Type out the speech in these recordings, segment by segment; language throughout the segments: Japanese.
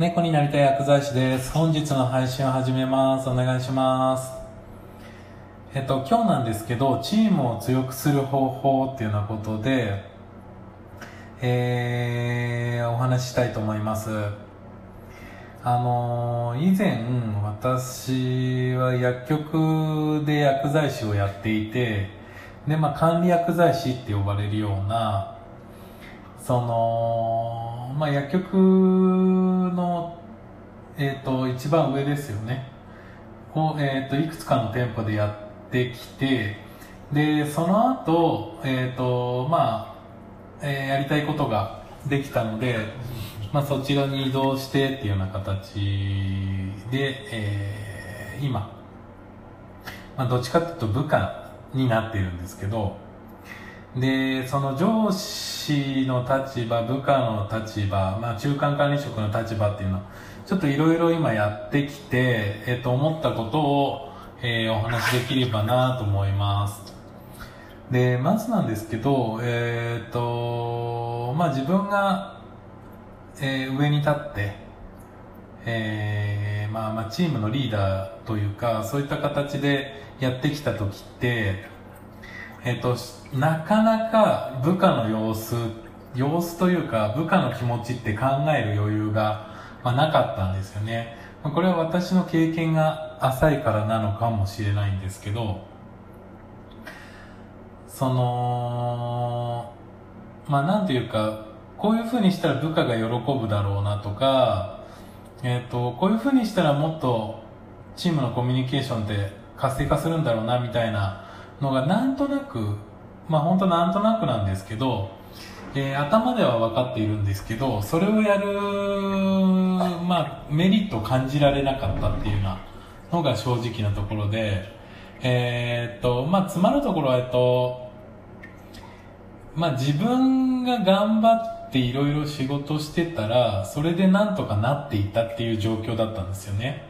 猫になりたい薬剤師です。本日の配信を始めます。お願いします。今日なんですけど、チームを強くする方法っていうようなことで、お話ししたいと思います。以前私は薬局で薬剤師をやっていて、で、管理薬剤師って呼ばれるような、薬局の、一番上ですよね。いくつかの店舗でやってきて、で、その後、やりたいことができたので、そちらに移動してっていうような形で、今、どっちかというと部下になっているんですけど、で、その上司の立場、部下の立場、中間管理職の立場っていうのは、ちょっといろいろ今やってきて、思ったことを、お話できればなと思います。で、まずなんですけど、自分が、上に立って、チームのリーダーというか、そういった形でやってきた時って、なかなか部下の様子というか、部下の気持ちって考える余裕が、なかったんですよね。これは私の経験が浅いからなのかもしれないんですけど、なんていうか、こういうふうにしたら部下が喜ぶだろうなとか、こういうふうにしたらもっとチームのコミュニケーションって活性化するんだろうなみたいなのがなんとなく、本当なんとなくなんですけど、頭では分かっているんですけど、それをやる、メリットを感じられなかったっていうようなのが正直なところで、詰まるところは、自分が頑張って、いろいろ仕事してたらそれでなんとかなっていたっていう状況だったんですよね。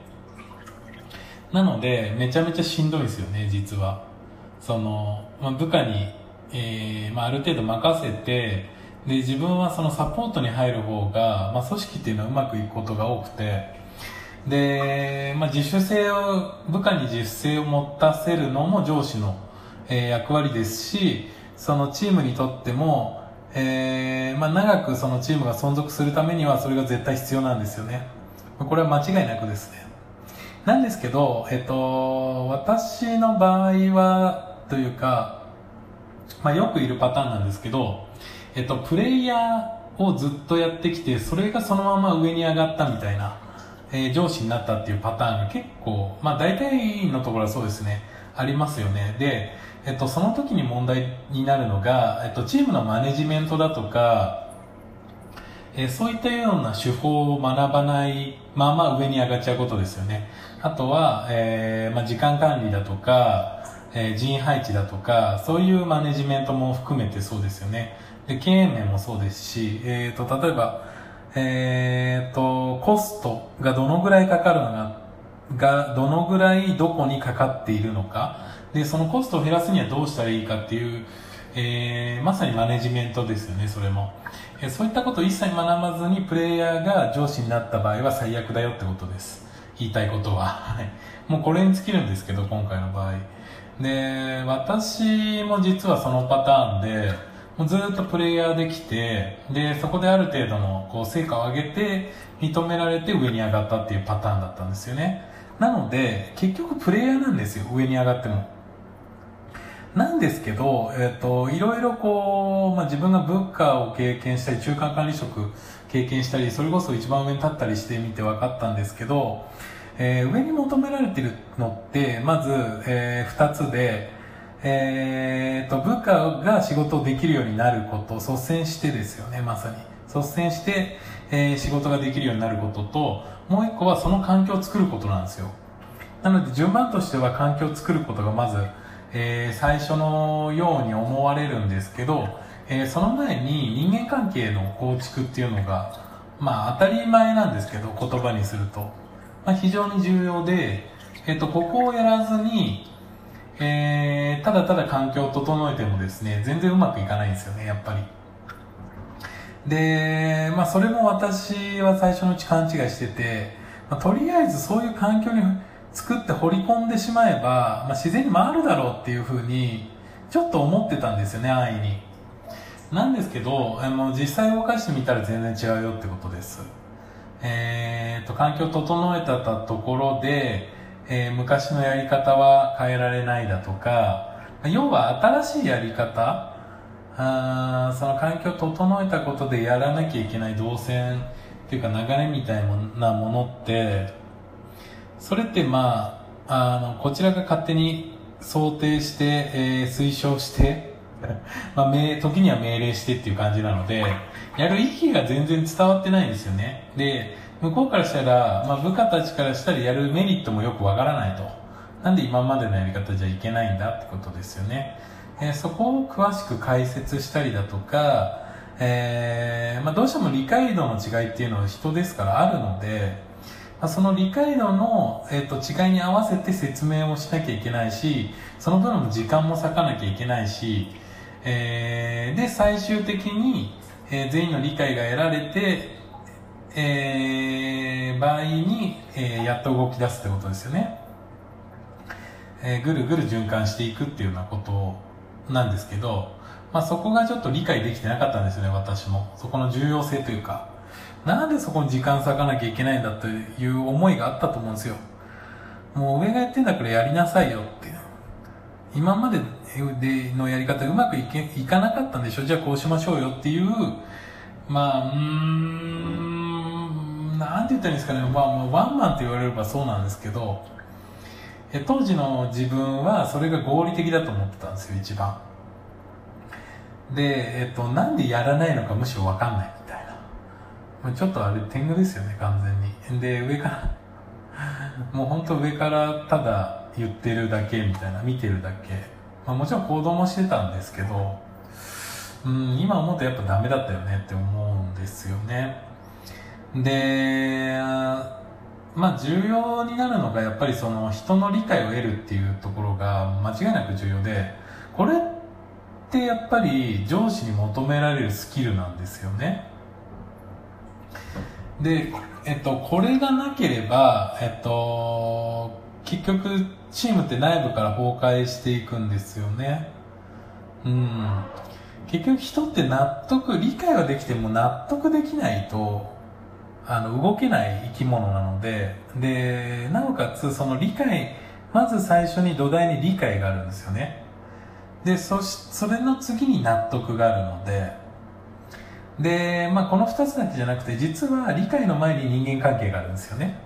なのでめちゃめちゃしんどいんですよね、実は。部下に、ある程度任せて、で、自分はそのサポートに入る方が、組織っていうのはうまくいくことが多くて、で、自主性を部下に自主性を持たせるのも上司の、役割ですし、そのチームにとっても長くそのチームが存続するためにはそれが絶対必要なんですよね。これは間違いなくですね。なんですけど、私の場合はというか、よくいるパターンなんですけど、プレイヤーをずっとやってきて、それがそのまま上に上がったみたいな、上司になったっていうパターンが結構、大体のところはそうですね、ありますよね。で、その時に問題になるのが、チームのマネジメントだとか、そういったような手法を学ばないまま上に上がっちゃうことですよね。あとは、時間管理だとか、人員配置だとか、そういうマネジメントも含めてそうですよね。で、経営面もそうですし、例えば、コストがどのぐらいかかるのがどのぐらいどこにかかっているのか、で、そのコストを減らすにはどうしたらいいかっていう、まさにマネジメントですよね、それも。そういったことを一切学ばずにプレイヤーが上司になった場合は最悪だよってことです。言いたいことは。もうこれに尽きるんですけど、今回の場合。で、私も実はそのパターンで、もうずっとプレイヤーできて、で、そこである程度の成果を上げて、認められて上に上がったっていうパターンだったんですよね。なので、結局プレイヤーなんですよ、上に上がっても。なんですけど、いろいろ自分が部下を経験したり、中間管理職経験したり、それこそ一番上に立ったりしてみて分かったんですけど、上に求められてるのって、まず、2つで、部下が仕事をできるようになることを率先してですよね、まさに。率先して、仕事ができるようになることと、もう1個はその環境を作ることなんですよ。なので、順番としては環境を作ることがまず、最初のように思われるんですけど、その前に人間関係の構築っていうのが、当たり前なんですけど、言葉にすると、非常に重要で、ここをやらずに、ただただ環境を整えてもですね、全然うまくいかないんですよね、やっぱり。で、まあ、それも私は最初のうち勘違いしてて、まあ、とりあえずそういう環境に作って掘り込んでしまえば、まあ、自然に回るだろうっていうふうにちょっと思ってたんですよね、安易に。なんですけど、実際動かしてみたら全然違うよってことです。環境を整えたところで、昔のやり方は変えられないだとか、要は新しいやり方、その環境を整えたことでやらなきゃいけない動線っていうか流れみたいなものって、それってまあ、こちらが勝手に想定して、推奨してまあ、時には命令してっていう感じなので、やる意義が全然伝わってないんですよね。で、向こうからしたら、まあ、部下たちからしたらやるメリットもよくわからないと。なんで今までのやり方じゃいけないんだってことですよね。そこを詳しく解説したりだとか、まあ、どうしても理解度の違いっていうのは人ですからあるので、まあ、その理解度の、違いに合わせて説明をしなきゃいけないし、その分の時間も割かなきゃいけないし、で最終的に、全員の理解が得られて、場合に、やっと動き出すってことですよね。ぐるぐる循環していくっていうようなことなんですけど、まあ、そこがちょっと理解できてなかったんですよね、私も。そこの重要性というか、なんでそこに時間割かなきゃいけないんだという思いがあったと思うんですよ。もう上がやってんだからやりなさいよっていう。今までのやり方うまくいかなかったんでしょ、じゃあこうしましょうよっていう、まあなんて言ったらいいんですかね、まあ、ワンマンと言われればそうなんですけど、当時の自分はそれが合理的だと思ってたんですよ、一番。で、なんでやらないのかむしろ分かんないみたいな、ちょっとあれ天狗ですよね、完全に。で、上からもう本当上からただ言ってるだけみたいな、見てるだけ、まあ、もちろん行動もしてたんですけど、今思うとやっぱダメだったよねって思うんですよね。で、まあ重要になるのがやっぱりその人の理解を得るっていうところが間違いなく重要で、これってやっぱり上司に求められるスキルなんですよね。で、これがなければ、結局チームって内部から崩壊していくんですよね。結局人って納得、理解はできても納得できないと動けない生き物なので、でなおかつその理解、まず最初に土台に理解があるんですよね。で、それの次に納得があるので、で、まあ、この2つだけじゃなくて、実は理解の前に人間関係があるんですよね。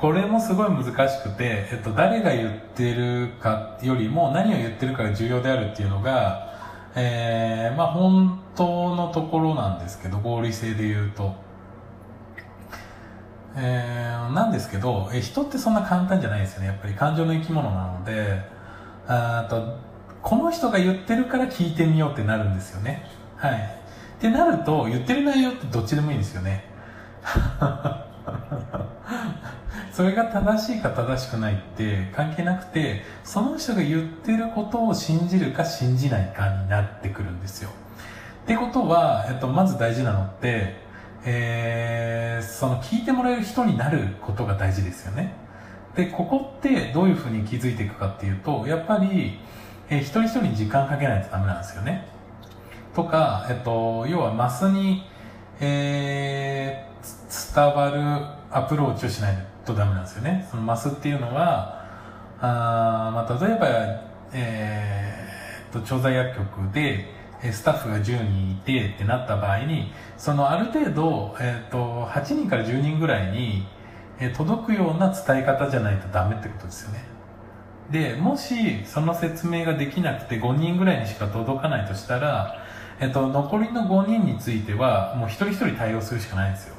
これもすごい難しくて、誰が言ってるかよりも何を言ってるかが重要であるっていうのが、まあ本当のところなんですけど、合理性で言うと、なんですけど、人ってそんな簡単じゃないですよね。やっぱり感情の生き物なので、この人が言ってるから聞いてみようってなるんですよね。はい。ってなると、言ってる内容ってどっちでもいいんですよね。それが正しいか正しくないって関係なくて、その人が言ってることを信じるか信じないかになってくるんですよ。ってことは、まず大事なのって、その聞いてもらえる人になることが大事ですよね。で、ここってどういうふうに気づいていくかっていうと、やっぱり、一人一人に時間かけないとダメなんですよね。とか、要はマスに、伝わるアプローチをしないとダメなんですよね。そのマスっていうのは、まあ、例えば、調剤薬局でスタッフが10人いてってなった場合に、そのある程度、8人から10人ぐらいに届くような伝え方じゃないとダメってことですよね。で、もしその説明ができなくて5人ぐらいにしか届かないとしたら、残りの5人についてはもう一人一人対応するしかないんですよ。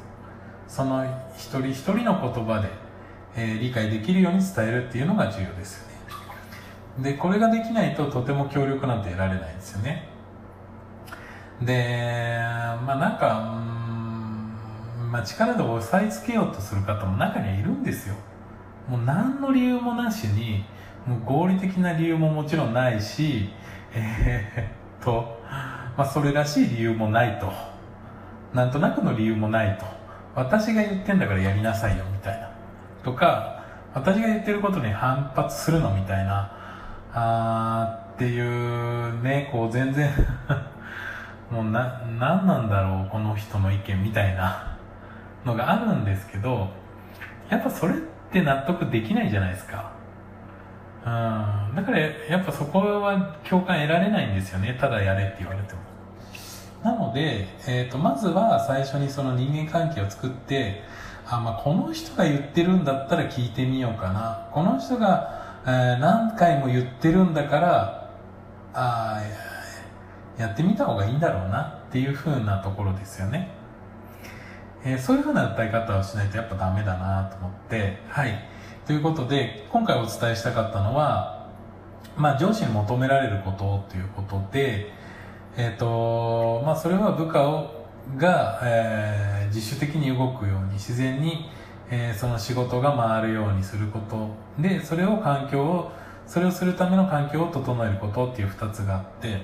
その一人一人の言葉で、理解できるように伝えるっていうのが重要ですよね。で、これができないととても協力なんて得られないんですよね。で、まあなんか、まあ、力で押さえつけようとする方も中にはいるんですよ。もう何の理由もなしに、もう合理的な理由ももちろんないし、それらしい理由もないと、なんとなくの理由もないと、私が言ってんだからやりなさいよみたいなとか、私が言ってることに反発するのみたいなっていうね、こう全然もう何なんだろうこの人の意見みたいなのがあるんですけど、やっぱそれって納得できないじゃないですか。だからやっぱそこは共感得られないんですよね、ただやれって言われても。なので、まずは最初にその人間関係を作って、この人が言ってるんだったら聞いてみようかな、この人が、何回も言ってるんだからやってみた方がいいんだろうなっていう風なところですよね。そういう風な訴え方をしないとやっぱダメだなと思って、はい。ということで、今回お伝えしたかったのは、上司に求められることということで、それは部下が、自主的に動くように、自然に、その仕事が回るようにすることで、それをするための環境を整えることっていう2つがあって、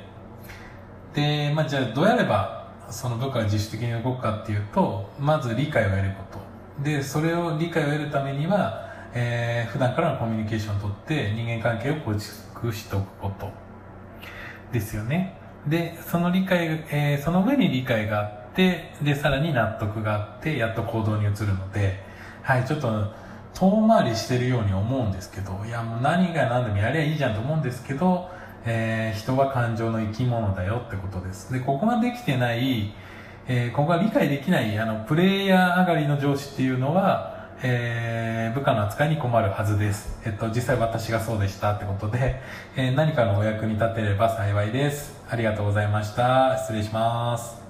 で、じゃあどうやればその部下が自主的に動くかっていうと、まず理解を得ることで、それを理解を得るためには、普段からのコミュニケーションをとって人間関係を構築しておくことですよね。で、その上に理解があって、でさらに納得があって、やっと行動に移るので、はい、ちょっと遠回りしてるように思うんですけど、いやもう何が何でもやりゃいいじゃんと思うんですけど、人は感情の生き物だよってことです。で、ここができてない、ここが理解できないプレイヤー上がりの上司っていうのは、部下の扱いに困るはずです。実際私がそうでしたってことで、何かのお役に立てれば幸いです。ありがとうございました。失礼します。